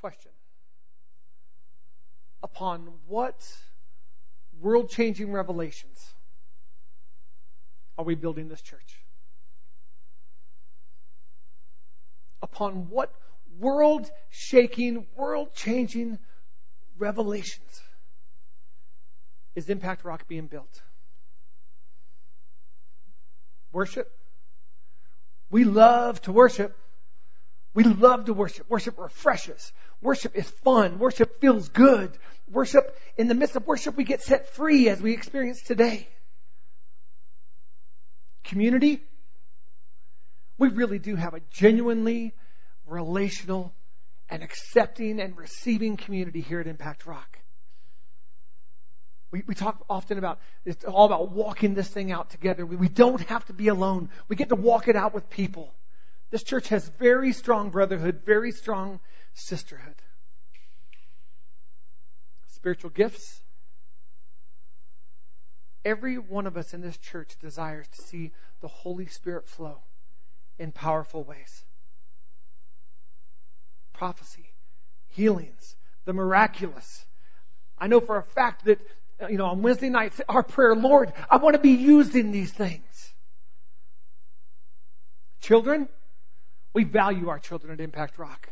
Question. Upon what world-changing revelations are we building this church? Upon what world-shaking, world-changing revelations is Impact Rock being built? Worship. We love to worship. We love to worship. Worship refreshes. Worship is fun. Worship feels good. Worship, in the midst of worship, we get set free as we experience today. Community. We really do have a genuinely relational and accepting and receiving community here at Impact Rock. We talk often about, it's all about walking this thing out together. We don't have to be alone. We get to walk it out with people. This church has very strong brotherhood, very strong sisterhood. Spiritual gifts. Every one of us in this church desires to see the Holy Spirit flow in powerful ways. Prophecy, healings, the miraculous. I know for a fact that, on Wednesday nights, our prayer, Lord, I want to be used in these things. Children. We value our children at Impact Rock.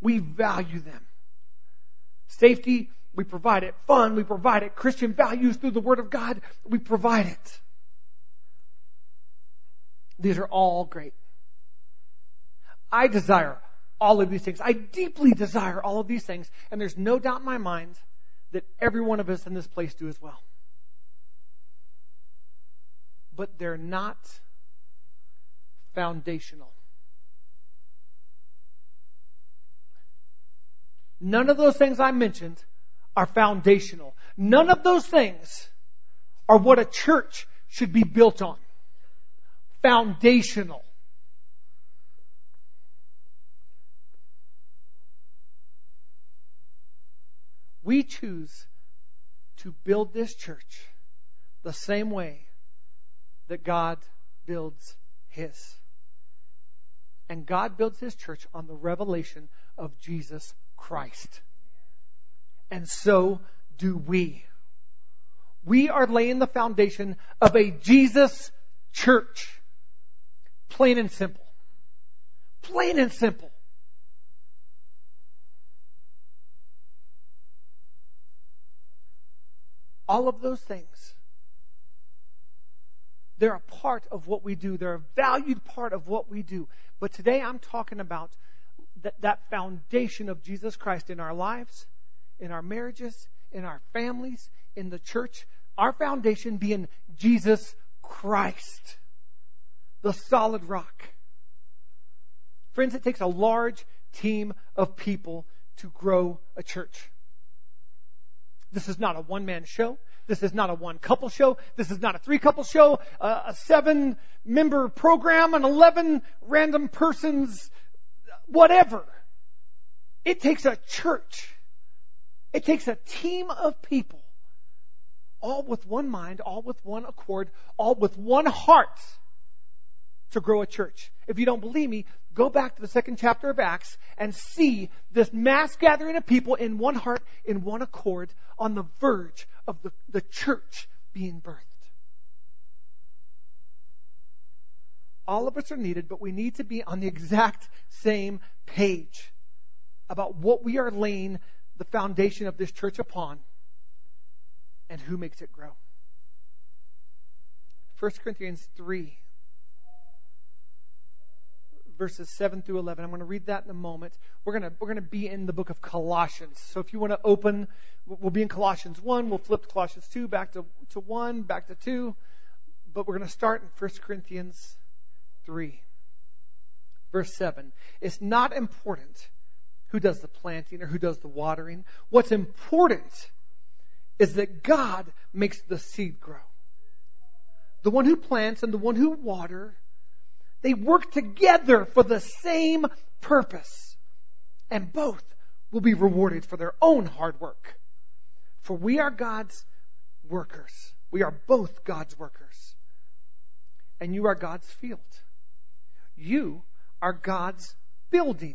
We value them. Safety, we provide it. Fun, we provide it. Christian values through the Word of God, we provide it. These are all great. I desire all of these things. I deeply desire all of these things. And there's no doubt in my mind that every one of us in this place do as well. But they're not foundational. None of those things I mentioned are foundational. None of those things are what a church should be built on. Foundational. We choose to build this church the same way that God builds His. And God builds His church on the revelation of Jesus Christ. And so do we. We are laying the foundation of a Jesus church. Plain and simple. Plain and simple. All of those things, they're a part of what we do. They're a valued part of what we do. But today I'm talking about that foundation of Jesus Christ in our lives, in our marriages, in our families, in the church. Our foundation being Jesus Christ, the solid rock. Friends, it takes a large team of people to grow a church. This is not a one-man show. This is not a one-couple show. This is not a three-couple show. A 7-member program, an 11 random persons, whatever. It takes a church. It takes a team of people, all with one mind, all with one accord, all with one heart to grow a church. If you don't believe me, go back to the 2nd chapter of Acts and see this mass gathering of people in one heart, in one accord, on the verge of the church being birthed. All of us are needed, but we need to be on the exact same page about what we are laying the foundation of this church upon and who makes it grow. 1 Corinthians 3, verses 7 through 11. I'm going to read that in a moment. We're going to be in the book of Colossians. So if you want to open, we'll be in Colossians 1. We'll flip to Colossians 2, back to 1, back to 2. But we're going to start in 1 Corinthians 3, verse 7. It's not important who does the planting or who does the watering. What's important is that God makes the seed grow. The one who plants and the one who waters, they work together for the same purpose, and both will be rewarded for their own hard work. For we are God's workers. We are both God's workers. And you are God's field. You are God's building.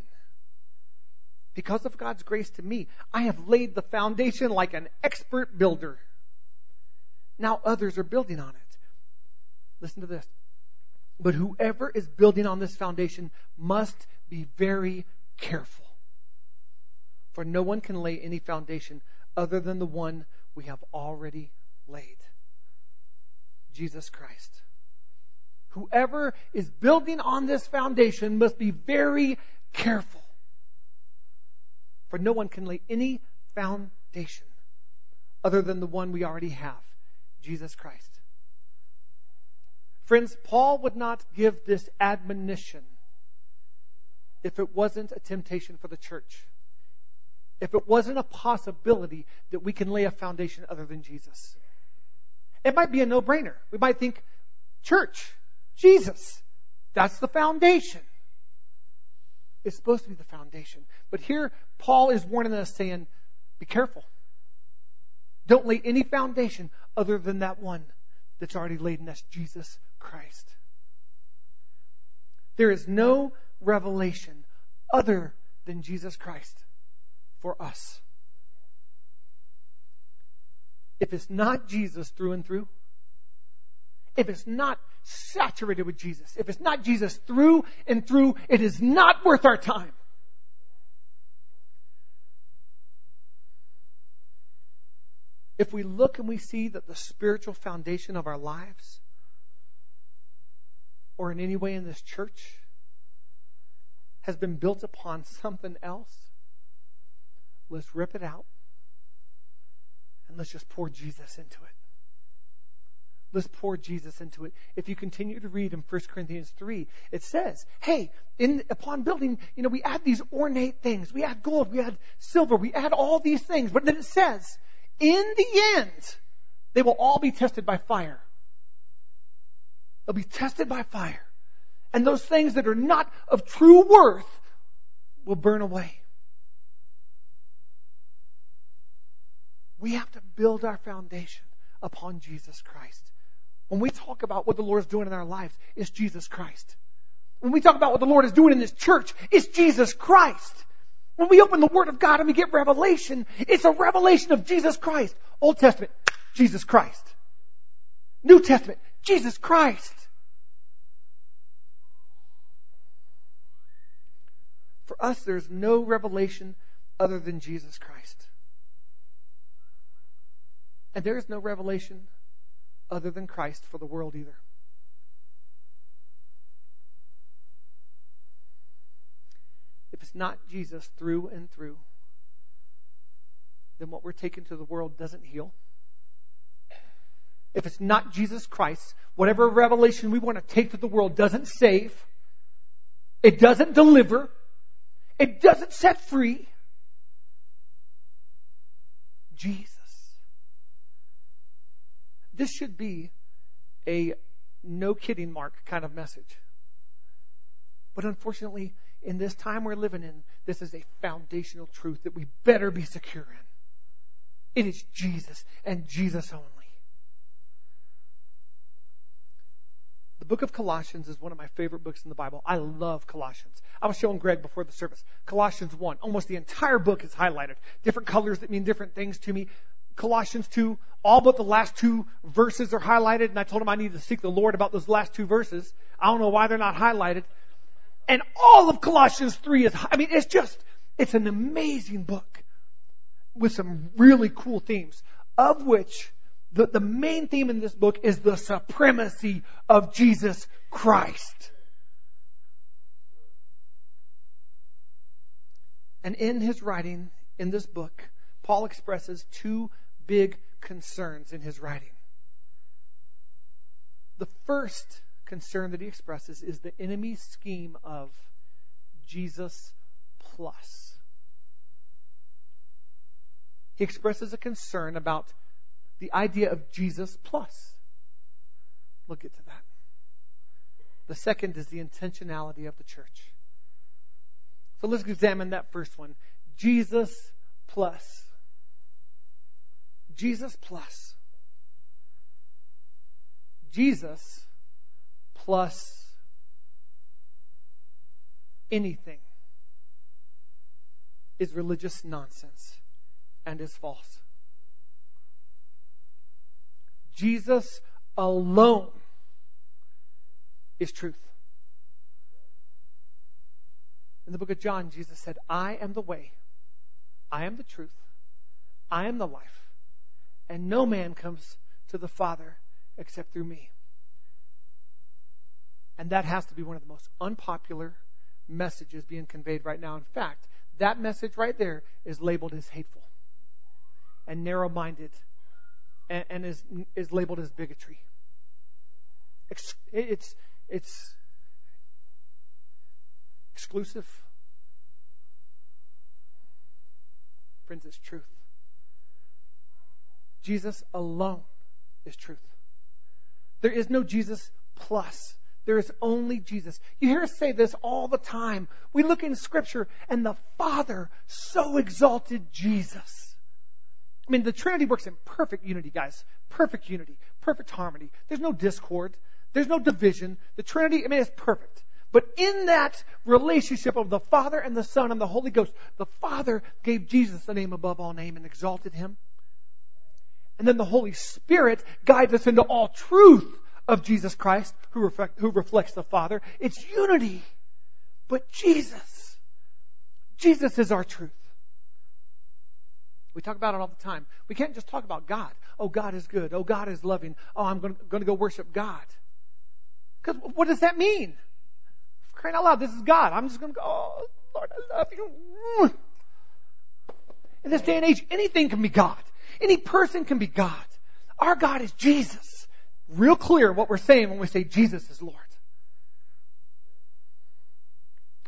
because of God's grace to me, I have laid the foundation like an expert builder. Now others are building on it. Listen to this. But whoever is building on this foundation must be very careful. For no one can lay any foundation other than the one we have already laid. Jesus Christ. Whoever is building on this foundation must be very careful. For no one can lay any foundation other than the one we already have, Jesus Christ. Friends, Paul would not give this admonition if it wasn't a temptation for the church. If it wasn't a possibility that we can lay a foundation other than Jesus. It might be a no-brainer. We might think, church, Jesus, that's the foundation. It's supposed to be the foundation. But here, Paul is warning us, saying, be careful. Don't lay any foundation other than that one that's already laid, and that's Jesus Christ. There is no revelation other than Jesus Christ for us. If it's not Jesus through and through, if it's not saturated with Jesus, if it's not Jesus through and through, it is not worth our time. If we look and we see that the spiritual foundation of our lives, or in any way in this church, has been built upon something else, let's rip it out and let's just pour Jesus into it. Let's pour Jesus into it. If you continue to read in 1 Corinthians 3, it says, hey, upon building, we add these ornate things. We add gold, we add silver, we add all these things. But then it says, in the end, they will all be tested by fire. They'll be tested by fire. And those things that are not of true worth will burn away. We have to build our foundation upon Jesus Christ. When we talk about what the Lord is doing in our lives, it's Jesus Christ. When we talk about what the Lord is doing in this church, it's Jesus Christ. When we open the Word of God and we get revelation, it's a revelation of Jesus Christ. Old Testament, Jesus Christ. New Testament, Jesus Christ. For us, there's no revelation other than Jesus Christ. And there is no revelation other than Christ for the world either. If it's not Jesus through and through, then what we're taking to the world doesn't heal. If it's not Jesus Christ, whatever revelation we want to take to the world doesn't save, it doesn't deliver, it doesn't set free. Jesus. This should be a no kidding mark kind of message. But unfortunately, in this time we're living in, this is a foundational truth that we better be secure in. It is Jesus and Jesus only. The book of Colossians is one of my favorite books in the Bible. I love Colossians. I was showing Greg before the service. Colossians 1. Almost the entire book is highlighted. Different colors that mean different things to me. Colossians 2, all but the last two verses are highlighted, and I told him I needed to seek the Lord about those last two verses. I don't know why they're not highlighted. And all of Colossians 3 is, it's an amazing book with some really cool themes, of which the main theme in this book is the supremacy of Jesus Christ. And in his writing, in this book, Paul expresses two big concerns in his writing. The first concern that he expresses is the enemy's scheme of Jesus plus. He expresses a concern about the idea of Jesus plus. We'll get to that. The second is the intentionality of the church. So let's examine that first one. Jesus plus. Jesus plus. Jesus plus anything. is religious nonsense and is false. Jesus alone is truth. In the book of John, Jesus said, I am the way, I am the truth, I am the life, and no man comes to the Father except through me. And that has to be one of the most unpopular messages being conveyed right now. In fact, that message right there is labeled as hateful and narrow-minded and is labeled as bigotry. It's exclusive. Friends, it's truth. Jesus alone is truth. There is no Jesus plus. There is only Jesus. You hear us say this all the time. We look in Scripture and the Father so exalted Jesus. I mean, the Trinity works in perfect unity, guys. Perfect unity. Perfect harmony. There's no discord. There's no division. The Trinity, I mean, it's perfect. But in that relationship of the Father and the Son and the Holy Ghost, the Father gave Jesus the name above all name and exalted Him. And then the Holy Spirit guides us into all truth of Jesus Christ, who reflects the Father. It's unity. But Jesus is our truth. We talk about it all the time. We can't just talk about God. Oh, God is good. Oh, God is loving. Oh, I'm going to go worship God. Because what does that mean? Crying out loud, this is God. I'm just going to go, oh, Lord, I love you. In this day and age, anything can be God. Any person can be God. Our God is Jesus. Real clear what we're saying when we say Jesus is Lord.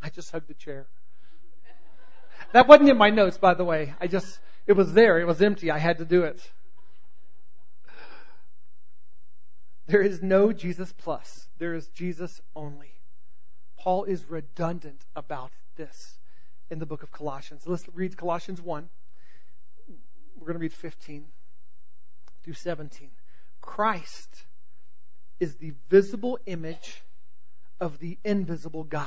I just hugged the chair. That wasn't in my notes, by the way. It was there. It was empty. I had to do it. There is no Jesus plus. There is Jesus only. Paul is redundant about this in the book of Colossians. Let's read Colossians 1. We're going to read 15 through 17. Christ is the visible image of the invisible God.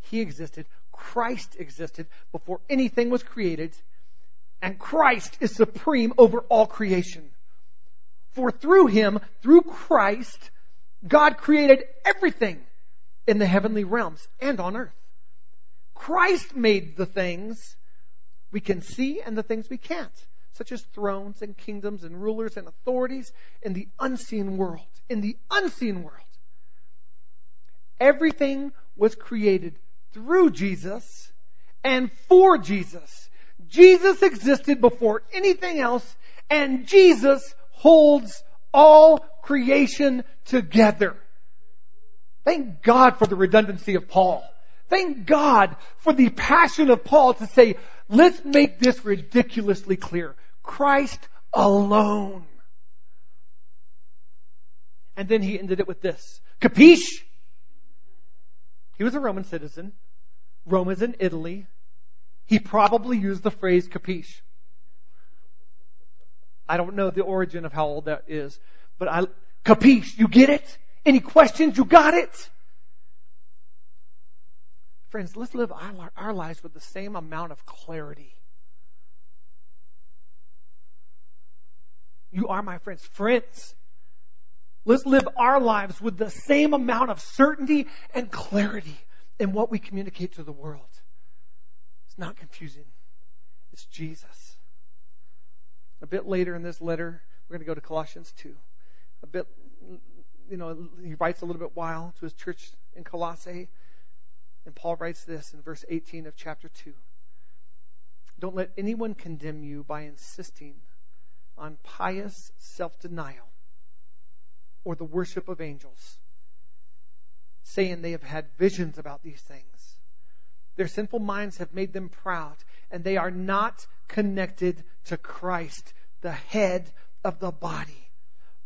He existed. Christ existed before anything was created. And Christ is supreme over all creation. For through Him, through Christ, God created everything in the heavenly realms and on earth. Christ made the things we can see and the things we can't, such as thrones and kingdoms and rulers and authorities in the unseen world. In the unseen world. Everything was created through Jesus and for Jesus. Jesus existed before anything else, and Jesus holds all creation together. Thank God for the redundancy of Paul. Thank God for the passion of Paul to say, let's make this ridiculously clear. Christ alone. And then he ended it with this. Capiche? He was a Roman citizen. Rome is in Italy. He probably used the phrase capiche. I don't know the origin of how old that is, but capiche, you get it? Any questions? You got it? Friends, let's live our lives with the same amount of clarity. You are my friends. Friends, let's live our lives with the same amount of certainty and clarity in what we communicate to the world. It's not confusing. It's Jesus. A bit later in this letter, we're going to go to Colossians 2. He writes a little bit while to his church in Colossae. And Paul writes this in verse 18 of chapter 2. Don't let anyone condemn you by insisting on pious self-denial or the worship of angels, saying they have had visions about these things. Their sinful minds have made them proud, and they are not connected to Christ, the head of the body.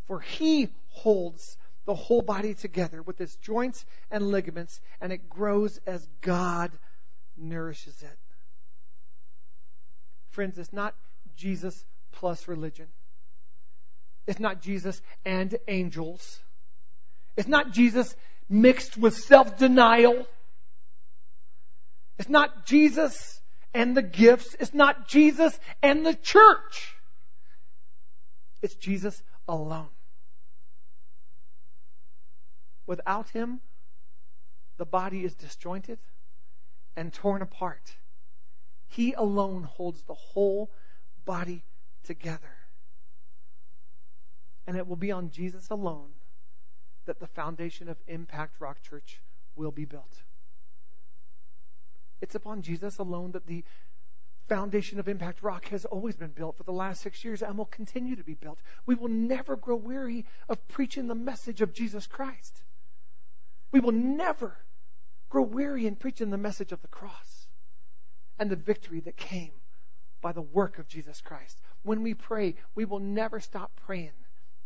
For He holds the whole body together with its joints and ligaments, and it grows as God nourishes it. Friends, it's not Jesus plus religion. It's not Jesus and angels. It's not Jesus mixed with self-denial. It's not Jesus and the gifts. It's not Jesus and the church. It's Jesus alone. Without Him, the body is disjointed and torn apart. He alone holds the whole body together. And it will be on Jesus alone that the foundation of Impact Rock Church will be built. It's upon Jesus alone that the foundation of Impact Rock has always been built for the last 6 years and will continue to be built. We will never grow weary of preaching the message of Jesus Christ. We will never grow weary in preaching the message of the cross and the victory that came by the work of Jesus Christ. When we pray, we will never stop praying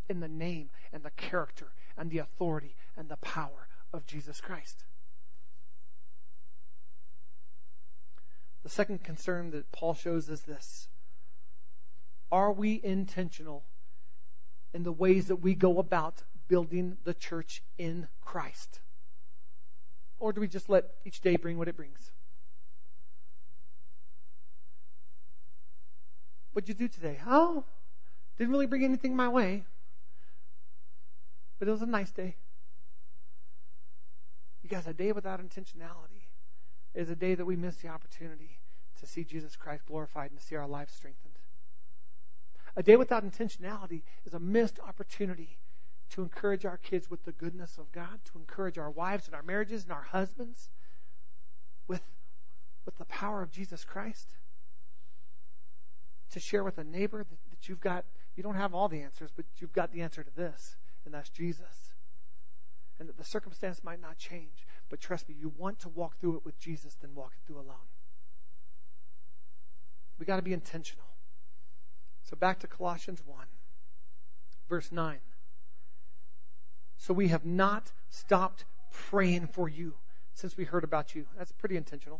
in the name and the character and the authority and the power of Jesus Christ. The second concern that Paul shows is this. Are we intentional in the ways that we go about building the church in Christ? Or do we just let each day bring what it brings? What'd you do today? Oh, didn't really bring anything my way, but it was a nice day. You guys, a day without intentionality is a day that we miss the opportunity to see Jesus Christ glorified and to see our lives strengthened. A day without intentionality is a missed opportunity to encourage our kids with the goodness of God, to encourage our wives and our marriages and our husbands with the power of Jesus Christ, to share with a neighbor that you've got, you don't have all the answers, but you've got the answer to this, and that's Jesus. And that the circumstance might not change, but trust me, you want to walk through it with Jesus than walk it through alone. We got to be intentional. So back to Colossians 1, verse 9. So we have not stopped praying for you since we heard about you. That's pretty intentional.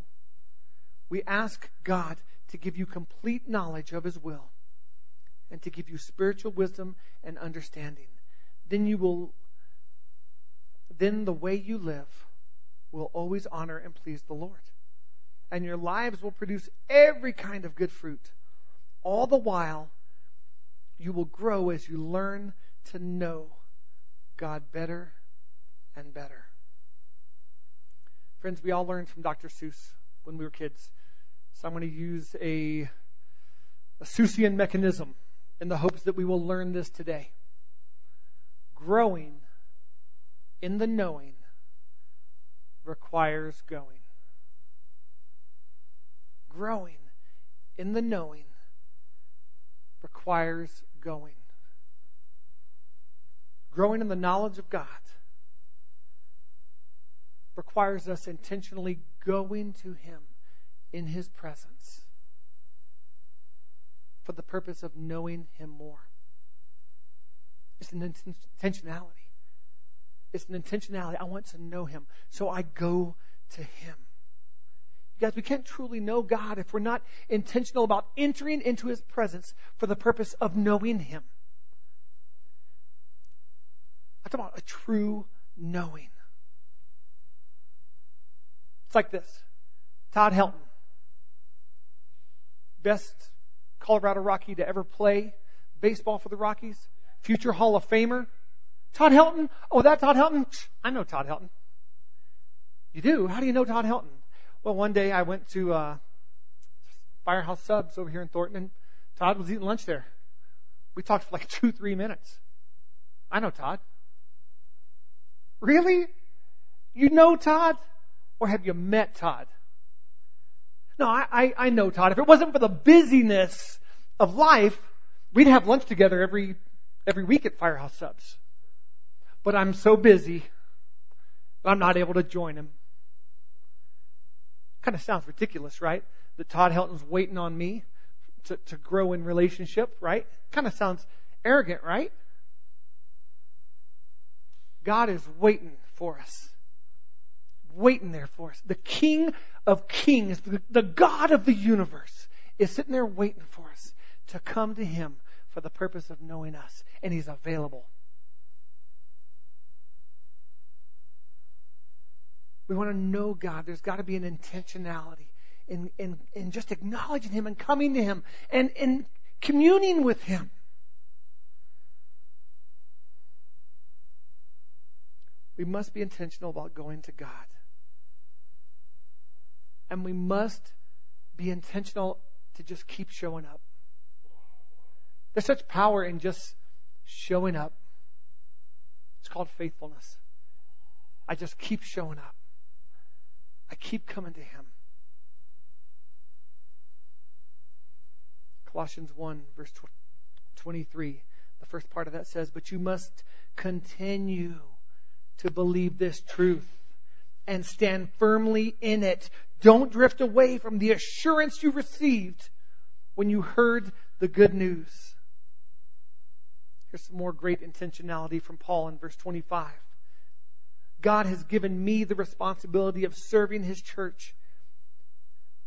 We ask God to give you complete knowledge of His will and to give you spiritual wisdom and understanding. Then the way you live will always honor and please the Lord. And your lives will produce every kind of good fruit. All the while, you will grow as you learn to know God better and better. Friends, we all learned from Dr. Seuss when we were kids. So I'm going to use a Seussian mechanism in the hopes that we will learn this today. Growing in the knowing requires going. Growing in the knowing requires going. Growing in the knowledge of God requires us intentionally going to Him in His presence for the purpose of knowing Him more. It's an intentionality. It's an intentionality. I want to know Him, so I go to Him. You guys, we can't truly know God if we're not intentional about entering into His presence for the purpose of knowing Him. I talk about a true knowing. It's like this. Todd Helton, best Colorado Rocky to ever play baseball for the Rockies, future Hall of Famer. Todd Helton? Oh, that Todd Helton? I know Todd Helton. You do? How do you know Todd Helton? Well, one day I went to Firehouse Subs over here in Thornton, and Todd was eating lunch there. We talked for like 2-3 minutes. I know Todd. Really? You know Todd? Or have you met Todd? No, I know Todd. If it wasn't for the busyness of life, we'd have lunch together every week at Firehouse Subs. But I'm so busy that I'm not able to join him. Kind of sounds ridiculous, right? That Todd Helton's waiting on me to grow in relationship, right? Kind of sounds arrogant, right? God is waiting for us. Waiting there for us. The King of Kings, the God of the universe, is sitting there waiting for us to come to Him for the purpose of knowing us. And He's available. We want to know God. There's got to be an intentionality and just acknowledging Him and coming to Him and communing with Him. We must be intentional about going to God. And we must be intentional to just keep showing up. There's such power in just showing up. It's called faithfulness. I just keep showing up. I keep coming to Him. Colossians 1, verse 23, the first part of that says, "But you must continue to believe this truth and stand firmly in it. Don't drift away from the assurance you received when you heard the good news." Here's some more great intentionality from Paul in verse 25. "God has given me the responsibility of serving His church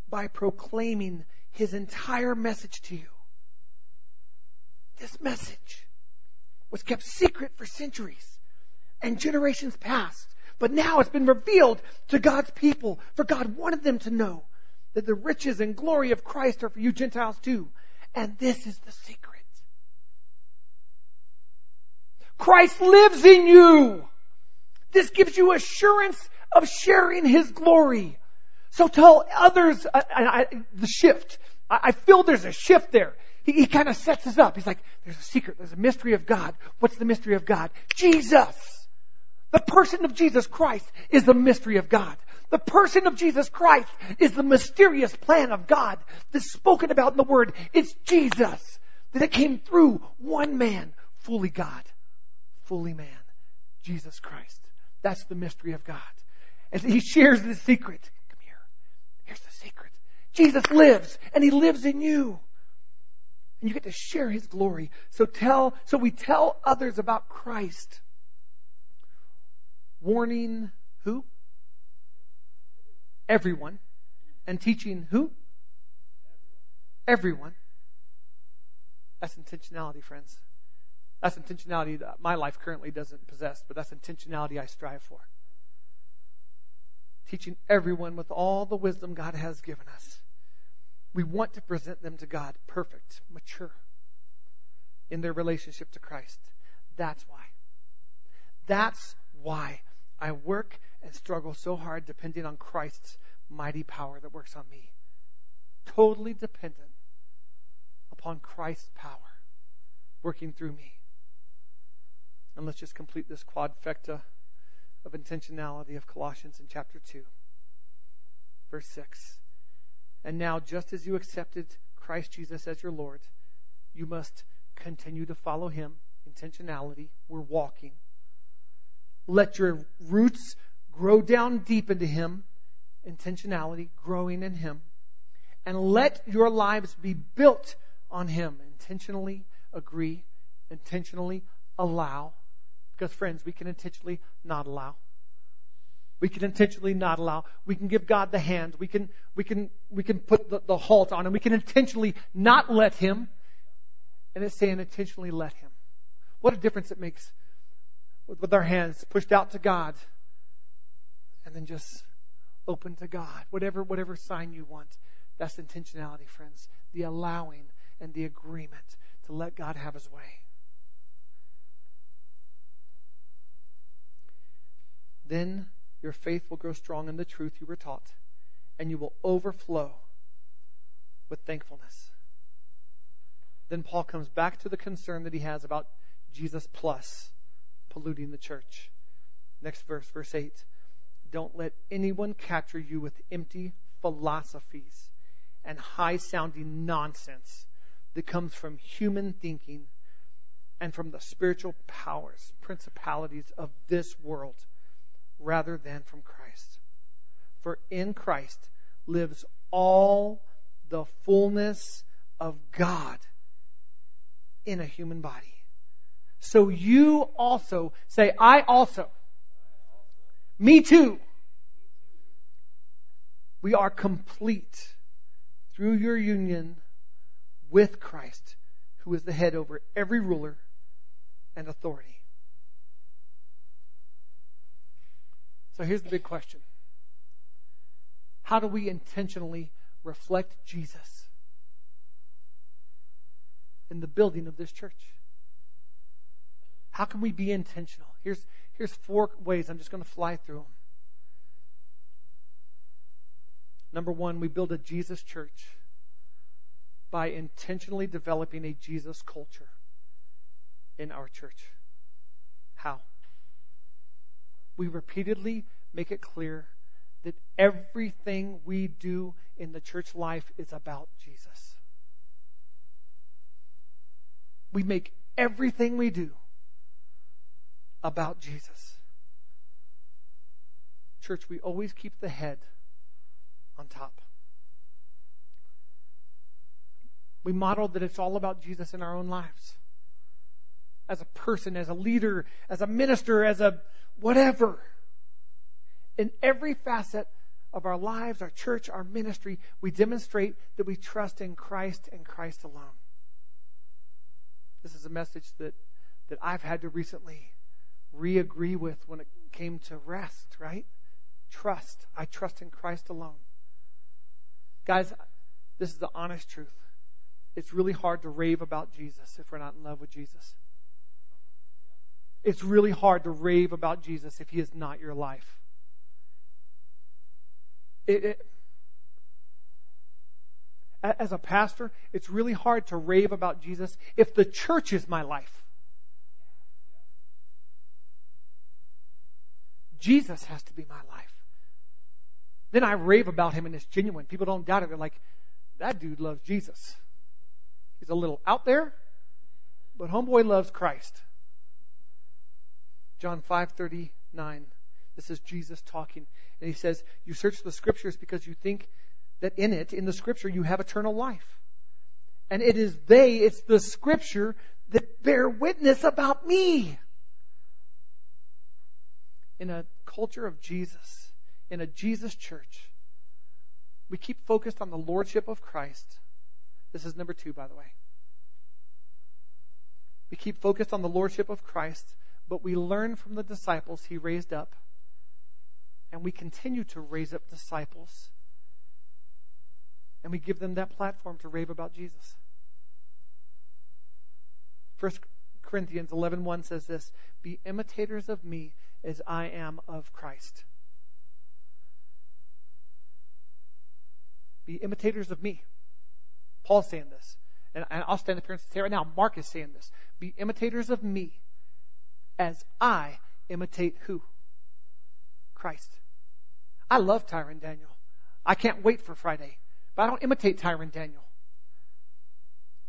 by proclaiming His entire message to you." This message was kept secret for centuries and generations past, but now it's been revealed to God's people, for God wanted them to know that the riches and glory of Christ are for you Gentiles too. And this is the secret: Christ lives in you. This gives you assurance of sharing His glory. So tell others. The shift. I feel there's a shift there. He kind of sets us up. He's like, there's a secret. There's a mystery of God. What's the mystery of God? Jesus. The person of Jesus Christ is the mystery of God. The person of Jesus Christ is the mysterious plan of God that's spoken about in the Word. It's Jesus that it came through one man, fully God, fully man, Jesus Christ. That's the mystery of God. And He shares the secret. Come here. Here's the secret. Jesus lives, and He lives in you. And you get to share His glory. So we tell others about Christ. Warning who? Everyone. And teaching who? Everyone. That's intentionality, friends. That's intentionality that my life currently doesn't possess, but that's intentionality I strive for. Teaching everyone with all the wisdom God has given us. We want to present them to God perfect, mature in their relationship to Christ. That's why. That's why I work and struggle so hard, depending on Christ's mighty power that works on me. Totally dependent upon Christ's power working through me. And let's just complete this quadfecta of intentionality of Colossians in chapter 2, verse 6. "And now, just as you accepted Christ Jesus as your Lord, you must continue to follow Him." Intentionality. We're walking. "Let your roots grow down deep into Him." Intentionality. Growing in Him. "And let your lives be built on Him." Intentionally agree. Intentionally allow. Because, friends, we can intentionally not allow. We can intentionally not allow. We can give God the hand. We can put the halt on Him. We can intentionally not let Him. And it's saying intentionally let Him. What a difference it makes with our hands pushed out to God and then just open to God. Whatever sign you want. That's intentionality, friends. The allowing and the agreement to let God have His way. Then your faith will grow strong in the truth you were taught, and you will overflow with thankfulness. Then Paul comes back to the concern that he has about Jesus plus polluting the church. Next verse, verse 8. "Don't let anyone capture you with empty philosophies and high-sounding nonsense that comes from human thinking and from the spiritual powers, principalities of this world, rather than from Christ. For in Christ lives all the fullness of God in a human body. So you also," say, "I also," me too. "We are complete through your union with Christ, who is the head over every ruler and authority." So here's the big question. How do we intentionally reflect Jesus in the building of this church? How can we be intentional? Here's four ways. I'm just going to fly through them. Number one, we build a Jesus church by intentionally developing a Jesus culture in our church. How? We repeatedly make it clear that everything we do in the church life is about Jesus. We make everything we do about Jesus. Church, we always keep the head on top. We model that it's all about Jesus in our own lives. As a person, as a leader, as a minister, as a whatever. In every facet of our lives, our church, our ministry, we demonstrate that we trust in Christ and Christ alone. This is a message that I've had to recently re-agree with when it came to rest, right? Trust. I trust in Christ alone. Guys, this is the honest truth. It's really hard to rave about Jesus if we're not in love with Jesus. It's really hard to rave about Jesus if He is not your life. As a pastor, it's really hard to rave about Jesus if the church is my life. Jesus has to be my life. Then I rave about Him and it's genuine. People don't doubt it. They're like, that dude loves Jesus. He's a little out there, but homeboy loves Christ. John 5:39. This is Jesus talking. And He says, you search the Scriptures because you think that in the Scripture, you have eternal life. And it's the Scripture that bear witness about me. In a culture of Jesus, in a Jesus church, we keep focused on the lordship of Christ. This is number two, by the way. We keep focused on the lordship of Christ, but we learn from the disciples He raised up, and we continue to raise up disciples, and we give them that platform to rave about Jesus. 1 Corinthians 11:1 says this, be imitators of me as I am of Christ. Be imitators of me. Paul's saying this. And I'll stand up here and say right now, Mark is saying this. Be imitators of me as I imitate who? Christ. I love Tyrone Daniel. I can't wait for Friday. But I don't imitate Tyrone Daniel.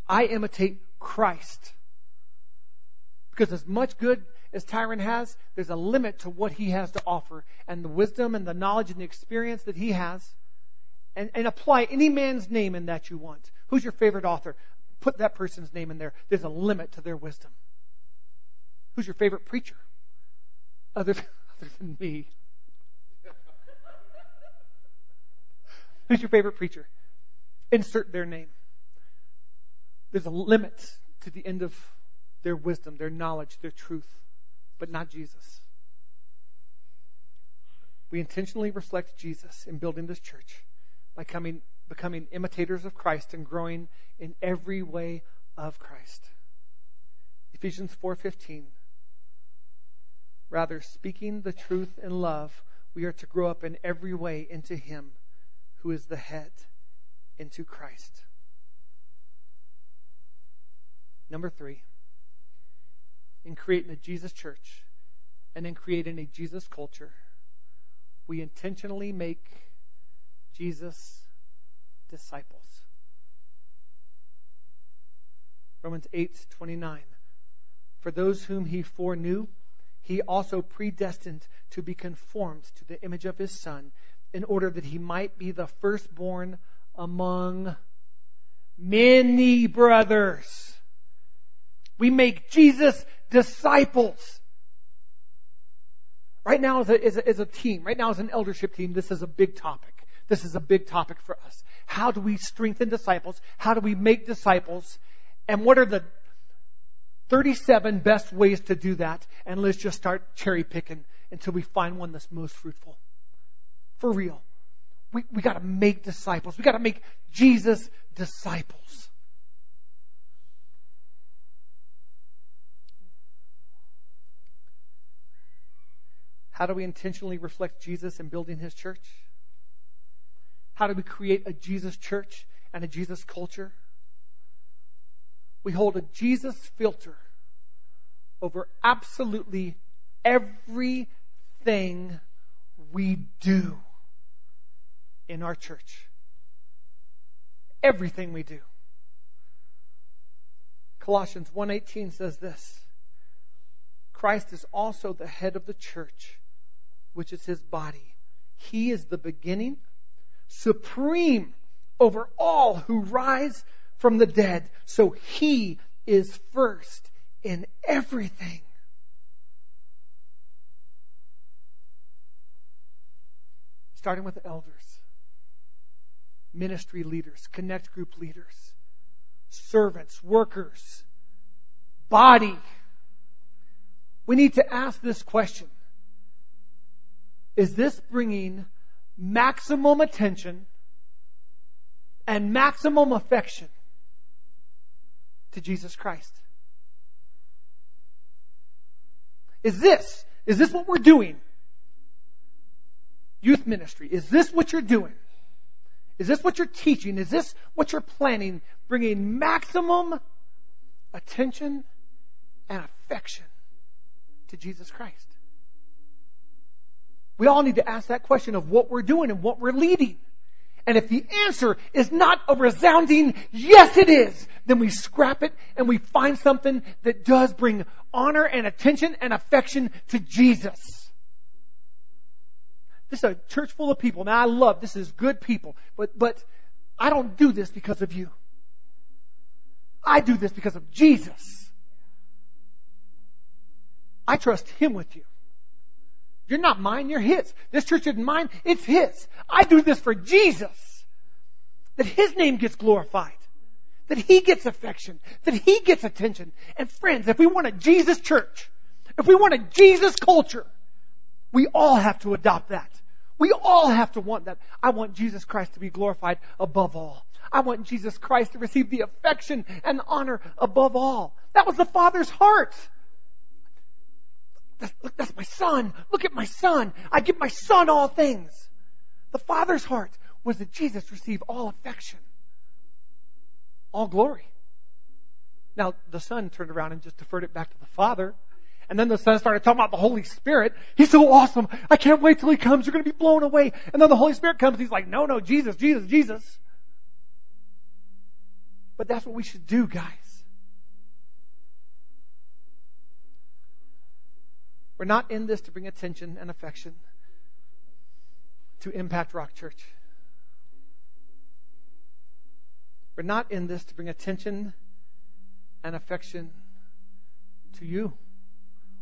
I imitate Christ. Because as much good as Tyrone has, there's a limit to what he has to offer, and the wisdom and the knowledge and the experience that he has. And apply any man's name in that you want. Who's your favorite author? Put that person's name in there. There's a limit to their wisdom. Who's your favorite preacher? Other than me. Who's your favorite preacher? Insert their name. There's a limit to the end of their wisdom, their knowledge, their truth. But not Jesus. We intentionally reflect Jesus in building this church by becoming imitators of Christ and growing in every way of Christ. Ephesians 4:15. Rather, speaking the truth in love, we are to grow up in every way into Him who is the head, into Christ. Number three. In creating a Jesus church and in creating a Jesus culture, we intentionally make Jesus disciples. Romans 8:29. For those whom He foreknew, He also predestined to be conformed to the image of His Son, in order that He might be the firstborn among many brothers. We make Jesus disciples. Right now as a team, right now as an eldership team, this is a big topic. This is a big topic for us. How do we strengthen disciples? How do we make disciples? And what are the 37 best ways to do that? And let's just start cherry picking until we find one that's most fruitful. For real. we got to make disciples. We got to make Jesus disciples. How do we intentionally reflect Jesus in building His church? How do we create a Jesus church and a Jesus culture? We hold a Jesus filter over absolutely everything we do in our church. Everything we do. Colossians 1:18 says this: Christ is also the head of the church, which is His body. He is the beginning, supreme over all who rise from the dead. So He is first in everything. Starting with the elders, ministry leaders, connect group leaders, servants, workers, body. We need to ask this question: is this bringing maximum attention and maximum affection to Jesus Christ? Is this what we're doing? Youth ministry, is this what you're doing? Is this what you're teaching? Is this what you're planning? Bringing maximum attention and affection to Jesus Christ. We all need to ask that question of what we're doing and what we're leading. And if the answer is not a resounding yes it is, then we scrap it and we find something that does bring honor and attention and affection to Jesus. This is a church full of people. Now, I love, this is good people. But I don't do this because of you. I do this because of Jesus. I trust Him with you. You're not mine, you're His. This church isn't mine, it's His. I do this for Jesus. That His name gets glorified. That He gets affection. That He gets attention. And friends, if we want a Jesus church, if we want a Jesus culture, we all have to adopt that. We all have to want that. I want Jesus Christ to be glorified above all. I want Jesus Christ to receive the affection and honor above all. That was the Father's heart. That's my son. Look at my son. I give my son all things. The Father's heart was that Jesus receive all affection, all glory. Now, the Son turned around and just deferred it back to the Father. And then the Son started talking about the Holy Spirit. He's so awesome. I can't wait till He comes. You're going to be blown away. And then the Holy Spirit comes. He's like, no, Jesus, Jesus, Jesus. But that's what we should do, guys. We're not in this to bring attention and affection to Impact Rock Church. We're not in this to bring attention and affection to you,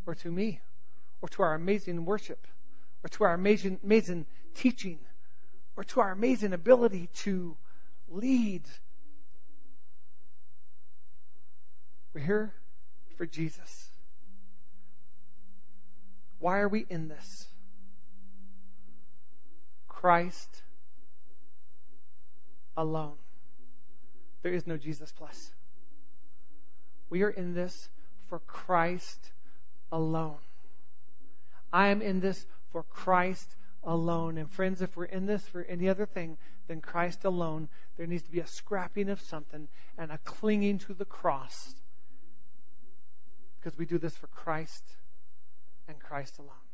or to me, or to our amazing worship, or to our amazing teaching, or to our amazing ability to lead. We're here for Jesus. Why are we in this? Christ alone. There is no Jesus plus. We are in this for Christ alone. I am in this for Christ alone. And friends, if we're in this for any other thing than Christ alone, there needs to be a scrapping of something and a clinging to the cross, because we do this for Christ and Christ alone.